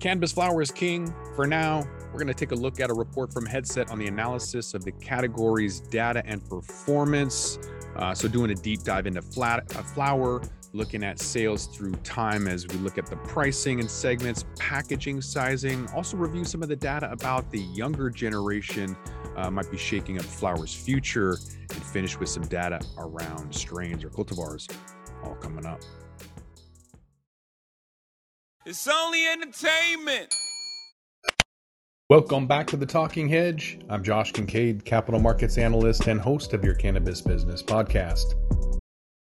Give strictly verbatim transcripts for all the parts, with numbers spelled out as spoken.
Cannabis flower is king. For now, we're going to take a look at a report from Headset on the analysis of the categories, data, and performance. Uh, so doing a deep dive into flat, uh, flower, looking at sales through time as we look at the pricing and segments, packaging, sizing, also review some of the data about the younger generation uh, might be shaking up flower's future, and finish with some data around strains or cultivars, all coming up. It's only entertainment. Welcome back to The Talking Hedge. I'm Josh Kincaid, capital markets analyst and host of your Cannabis Business Podcast.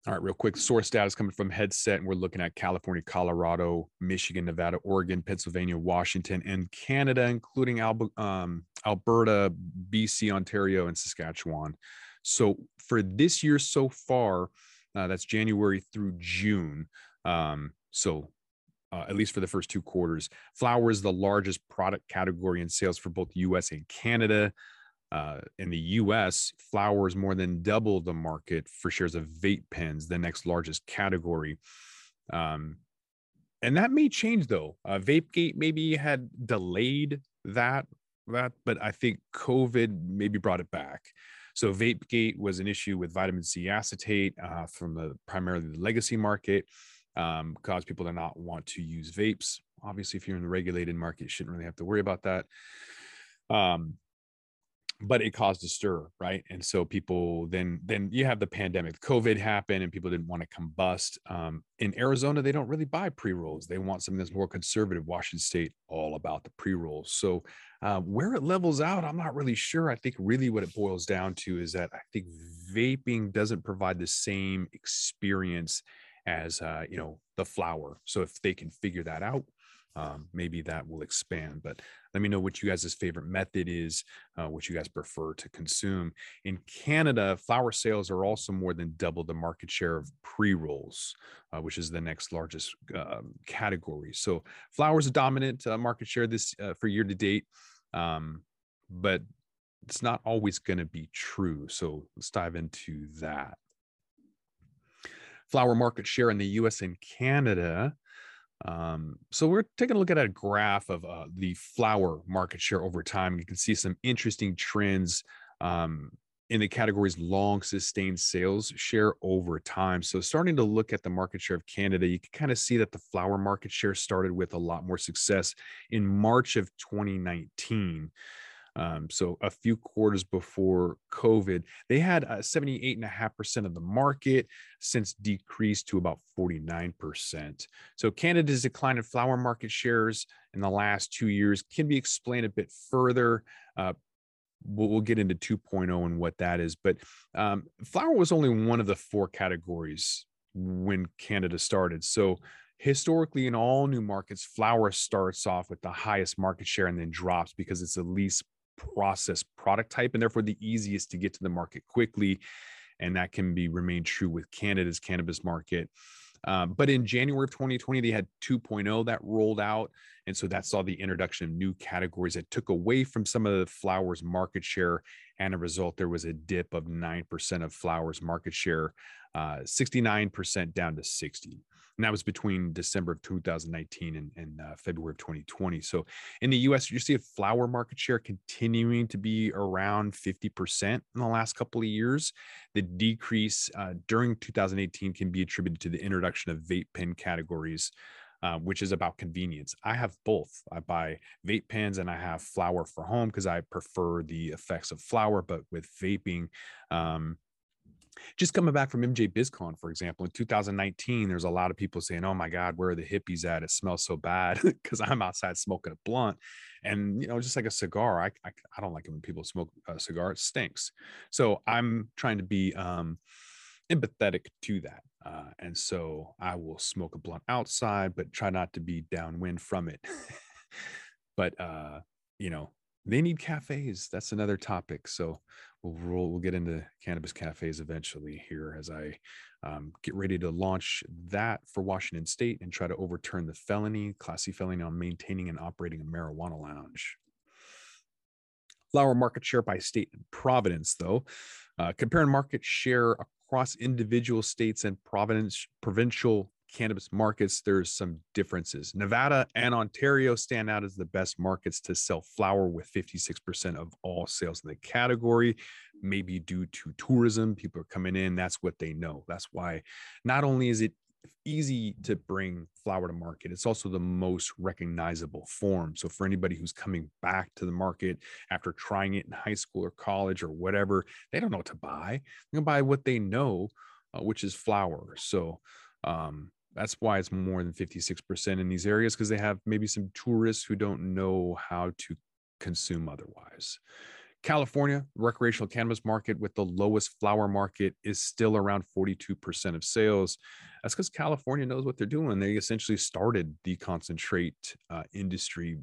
All right, real quick, source data is coming from Headset, and we're looking at California, Colorado, Michigan, Nevada, Oregon, Pennsylvania, Washington, and Canada, including Al- um, Alberta, B C, Ontario, and Saskatchewan. So for this year so far, uh, that's January through June. Um, so Uh, at least for the first two quarters. Flower is the largest product category in sales for both the U S and Canada. Uh, in the U S, flower is more than double the market for shares of vape pens, the next largest category. Um, and that may change, though. Uh, Vapegate maybe had delayed that, that, but I think COVID maybe brought it back. So Vapegate was an issue with vitamin C acetate uh, from the primarily the legacy market. Um, cause people to not want to use vapes. Obviously, if you're in the regulated market, you shouldn't really have to worry about that. Um, but it caused a stir, right? And so people then, then you have the pandemic, COVID happened, and people didn't want to combust. Um, in Arizona, they don't really buy pre-rolls. They want something that's more conservative. Washington State, all about the pre-rolls. So uh, where it levels out, I'm not really sure. I think really what it boils down to is that I think vaping doesn't provide the same experience as uh you know the flower. So if they can figure that out, um maybe that will expand. But let me know what you guys' favorite method is, uh, what you guys prefer to consume. In Canada, flower sales are also more than double the market share of pre-rolls, uh, which is the next largest um, category. So flowers a dominant uh, market share this uh, for year to date, um but it's not always going to be true. So let's dive into that. Flower market share in the U S and Canada. Um, so we're taking a look at a graph of uh, the flower market share over time. You can see some interesting trends um, in the category's long sustained sales share over time. So starting to look at the market share of Canada, you can kind of see that the flower market share started with a lot more success in March of twenty nineteen. Um, so a few quarters before COVID, they had uh, seventy-eight point five percent of the market, since decreased to about forty-nine percent. So Canada's decline in flower market shares in the last two years can be explained a bit further. Uh, we'll, we'll get into two point oh and what that is, but um, flower was only one of the four categories when Canada started. So historically, in all new markets, flower starts off with the highest market share and then drops because it's the least processed product type and therefore the easiest to get to the market quickly, and that can be remain true with Canada's cannabis market. Um, but in January of twenty twenty, they had two point oh that rolled out, and so that saw the introduction of new categories that took away from some of the flower's market share, and as a result, there was a dip of nine percent of flower's market share, uh, sixty-nine percent down to sixty. And that was between December of two thousand nineteen and, and uh, February of twenty twenty. So in the U S, you see a flower market share continuing to be around fifty percent in the last couple of years. The decrease uh, during two thousand eighteen can be attributed to the introduction of vape pen categories, uh, which is about convenience. I have both. I buy vape pens and I have flower for home because I prefer the effects of flower, but with vaping, um, just coming back from M J BizCon, for example, in two thousand nineteen, there's a lot of people saying, oh my God, where are the hippies at? It smells so bad because I'm outside smoking a blunt. And, you know, just like a cigar, I, I, I don't like it when people smoke a cigar, it stinks. So I'm trying to be um, empathetic to that. Uh, and so I will smoke a blunt outside, but try not to be downwind from it. But, uh, you know, they need cafes. That's another topic. So we'll roll, we'll get into cannabis cafes eventually here as I um, get ready to launch that for Washington State and try to overturn the felony, Class C felony on maintaining and operating a marijuana lounge. Flower market share by state and province, though. Uh, comparing market share across individual states and province, provincial cannabis markets, there's some differences. Nevada and Ontario stand out as the best markets to sell flower, with fifty-six percent of all sales in the category. Maybe due to tourism, people are coming in. That's what they know. That's why not only is it easy to bring flower to market, it's also the most recognizable form. So for anybody who's coming back to the market after trying it in high school or college or whatever, they don't know what to buy. They're gonna buy what they know, uh, which is flower. So um, that's why it's more than fifty-six percent in these areas, because they have maybe some tourists who don't know how to consume otherwise. California, recreational cannabis market with the lowest flower market, is still around forty-two percent of sales. That's because California knows what they're doing. They essentially started the concentrate uh, industry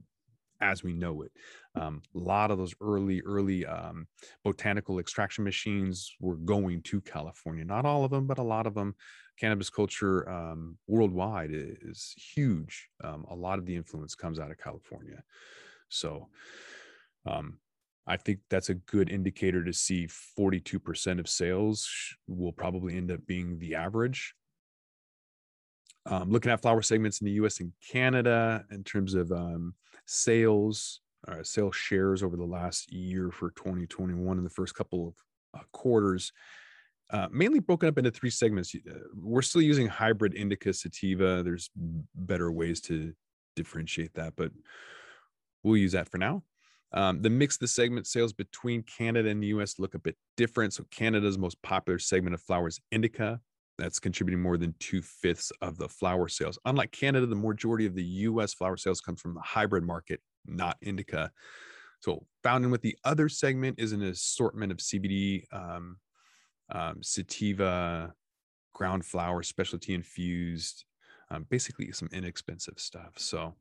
as we know it. Um, a lot of those early, early um, botanical extraction machines were going to California. Not all of them, but a lot of them. Cannabis culture um, worldwide is huge. Um, a lot of the influence comes out of California. So, um, I think that's a good indicator to see. Forty-two percent of sales will probably end up being the average. Um, looking at flower segments in the U S and Canada in terms of um, sales, uh, sales shares over the last year for twenty twenty-one and the first couple of uh, quarters, uh, mainly broken up into three segments. We're still using hybrid, indica, sativa. There's better ways to differentiate that, but we'll use that for now. Um, the mix of the segment sales between Canada and the U S look a bit different. So Canada's most popular segment of flower is indica. That's contributing more than two-fifths of the flower sales. Unlike Canada, the majority of the U S flower sales comes from the hybrid market, not indica. So found in with the other segment is an assortment of C B D, um, um, sativa, ground flower, specialty infused, um, basically some inexpensive stuff. So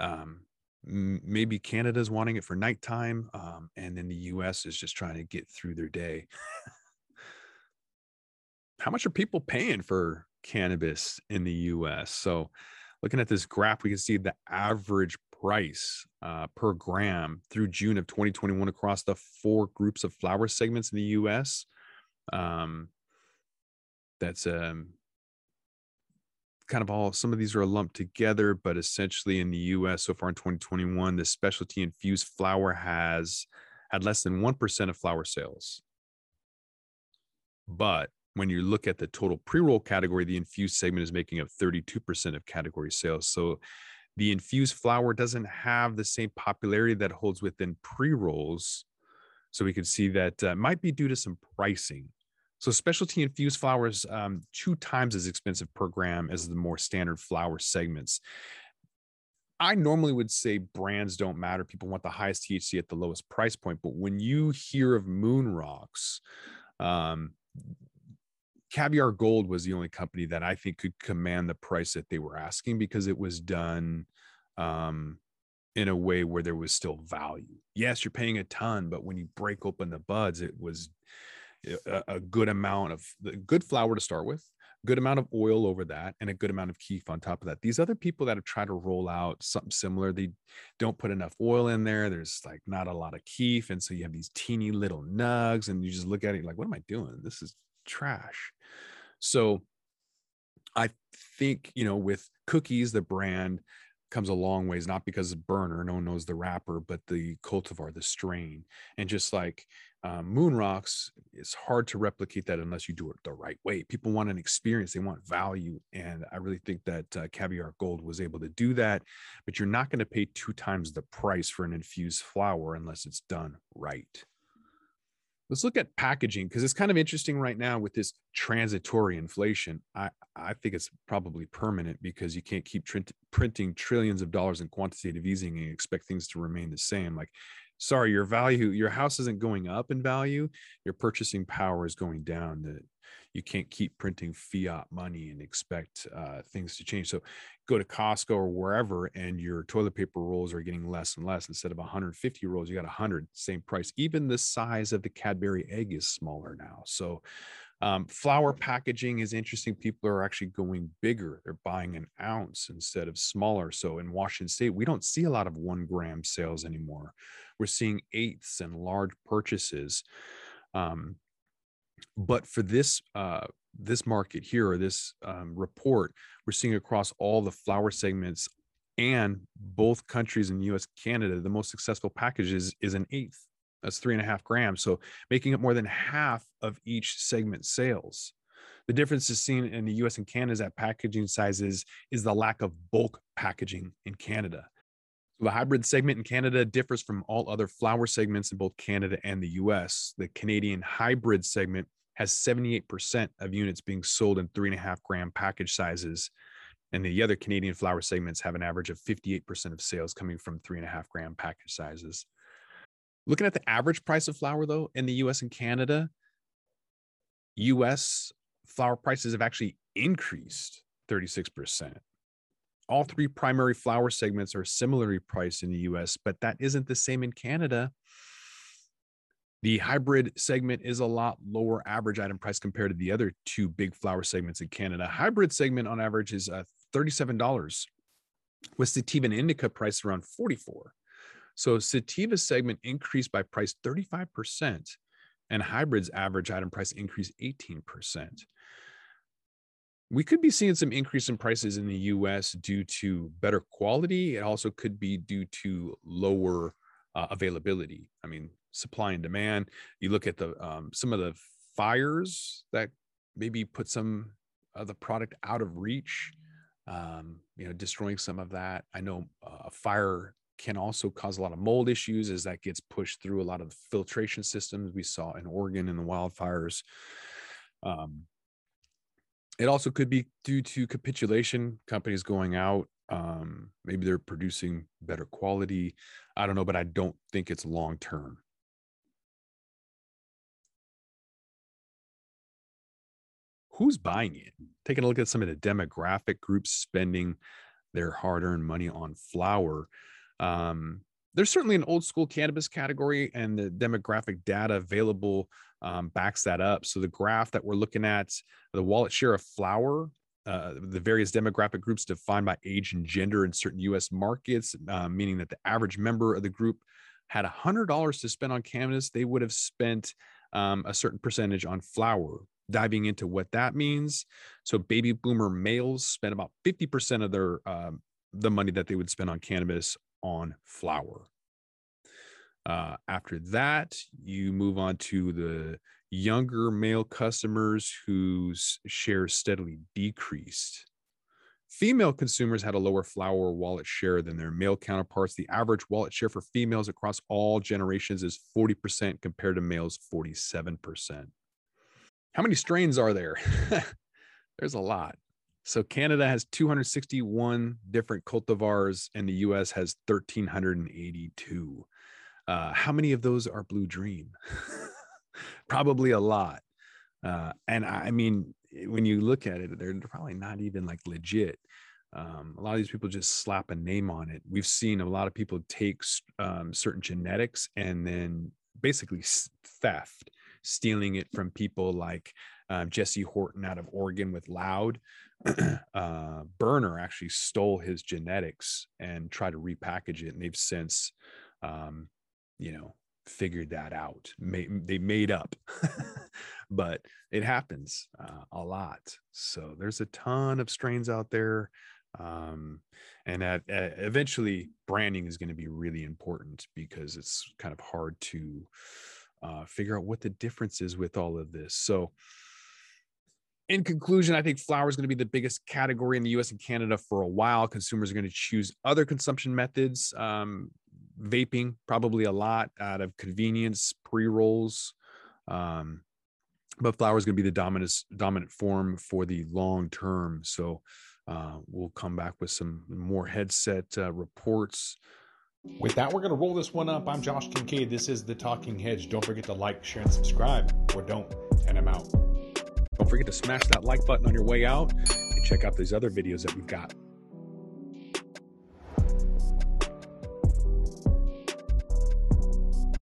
um, maybe Canada's wanting it for nighttime, um, and then the U S is just trying to get through their day. How much are people paying for cannabis in the U S? So looking at this graph, we can see the average price uh, per gram through June of twenty twenty-one across the four groups of flower segments in the U S. Um, that's um, kind of all, some of these are lumped together, but essentially in the U S so far in twenty twenty-one, the specialty infused flower has had less than one percent of flower sales. But when you look at the total pre-roll category, the infused segment is making up thirty-two percent of category sales. So the infused flower doesn't have the same popularity that holds within pre-rolls. So we could see that uh, might be due to some pricing. So specialty infused flowers, um, two times as expensive per gram as the more standard flower segments. I normally would say brands don't matter. People want the highest T H C at the lowest price point. But when you hear of Moon Rocks, um, Caviar Gold was the only company that I think could command the price that they were asking, because it was done um, in a way where there was still value. Yes, you're paying a ton, but when you break open the buds, it was a, a good amount of the good flower to start with, good amount of oil over that, and a good amount of keef on top of that. These other people that have tried to roll out something similar, they don't put enough oil in there. There's like not a lot of keef. And so you have these teeny little nugs, and you just look at it like, what am I doing? This is trash. So I think, you know, with Cookies, the brand comes a long ways, not because of Burner, no one knows the wrapper, but the cultivar, the strain. And just like um, Moon Rocks, it's hard to replicate that unless you do it the right way. People want an experience, they want value. And I really think that uh, Caviar Gold was able to do that, but you're not going to pay two times the price for an infused flower unless it's done right. Let's look at packaging, because it's kind of interesting right now with this transitory inflation. I, I think it's probably permanent, because you can't keep tr printing trillions of dollars in quantitative easing and expect things to remain the same. Like, sorry, your value, your house isn't going up in value. Your purchasing power is going down. That you can't keep printing fiat money and expect uh, things to change. So go to Costco or wherever, and your toilet paper rolls are getting less and less. Instead of one hundred fifty rolls, you got one hundred, same price. Even the size of the Cadbury egg is smaller now. So um, flower packaging is interesting. People are actually going bigger. They're buying an ounce instead of smaller. So in Washington State, we don't see a lot of one gram sales anymore. We're seeing eighths and large purchases. Um, But for this uh, this market here, or this um, report, we're seeing across all the flower segments and both countries in the U S, Canada, the most successful packages is an eighth. That's three and a half grams. So making up more than half of each segment sales. The difference is seen in the U S and Canada is that packaging sizes is the lack of bulk packaging in Canada. So the hybrid segment in Canada differs from all other flower segments in both Canada and the U S. The Canadian hybrid segment has seventy-eight percent of units being sold in three and a half gram package sizes. And the other Canadian flower segments have an average of fifty-eight percent of sales coming from three and a half gram package sizes. Looking at the average price of flower, though, in the U S and Canada, U S flower prices have actually increased thirty-six percent. All three primary flower segments are similarly priced in the U S, but that isn't the same in Canada. The hybrid segment is a lot lower average item price compared to the other two big flower segments in Canada. Hybrid segment on average is uh, thirty-seven dollars, with sativa and indica price around forty-four dollars. So sativa segment increased by price thirty-five percent and hybrids average item price increased eighteen percent. We could be seeing some increase in prices in the U S due to better quality. It also could be due to lower uh, availability. I mean, supply and demand. You look at the um, some of the fires that maybe put some of the product out of reach, um, you know, destroying some of that. I know uh, a fire can also cause a lot of mold issues as that gets pushed through a lot of filtration systems we saw in Oregon in the wildfires. Um, it also could be due to capitulation, companies going out. Um, maybe they're producing better quality. I don't know, but I don't think it's long-term. Who's buying it? Taking a look at some of the demographic groups spending their hard-earned money on flower. Um, there's certainly an old school cannabis category, and the demographic data available um, backs that up. So the graph that we're looking at, the wallet share of flower, uh, the various demographic groups defined by age and gender in certain U S markets, uh, meaning that the average member of the group had one hundred dollars to spend on cannabis, they would have spent um, a certain percentage on flower. Diving into what that means. So baby boomer males spent about fifty percent of their uh, the money that they would spend on cannabis on flower. Uh, after that, you move on to the younger male customers whose share steadily decreased. Female consumers had a lower flower wallet share than their male counterparts. The average wallet share for females across all generations is forty percent compared to males, forty-seven percent. How many strains are there? There's a lot. So Canada has two hundred sixty-one different cultivars and the U S has one thousand three hundred eighty-two. Uh, how many of those are Blue Dream? Probably a lot. Uh, and I mean, when you look at it, they're probably not even like legit. Um, a lot of these people just slap a name on it. We've seen a lot of people take um, certain genetics and then basically theft, stealing it from people like um, Jesse Horton out of Oregon with Loud. uh, Burner actually stole his genetics and tried to repackage it. And they've since, um, you know, figured that out. Made, they made up, but it happens uh, a lot. So there's a ton of strains out there. Um, and at, at eventually branding is going to be really important because it's kind of hard to Uh, figure out what the difference is with all of this. So in conclusion, I think flower is going to be the biggest category in the U S and Canada for a while. Consumers are going to choose other consumption methods, um, vaping probably a lot out of convenience, pre-rolls, um, but flower is going to be the dominant, dominant form for the long term. So uh, we'll come back with some more headset uh, reports. With that, we're going to roll this one up. I'm Josh Kincaid. This is The Talking Hedge. Don't forget to like, share, and subscribe, or don't, and I'm out. Don't forget to smash that like button on your way out and check out these other videos that we've got.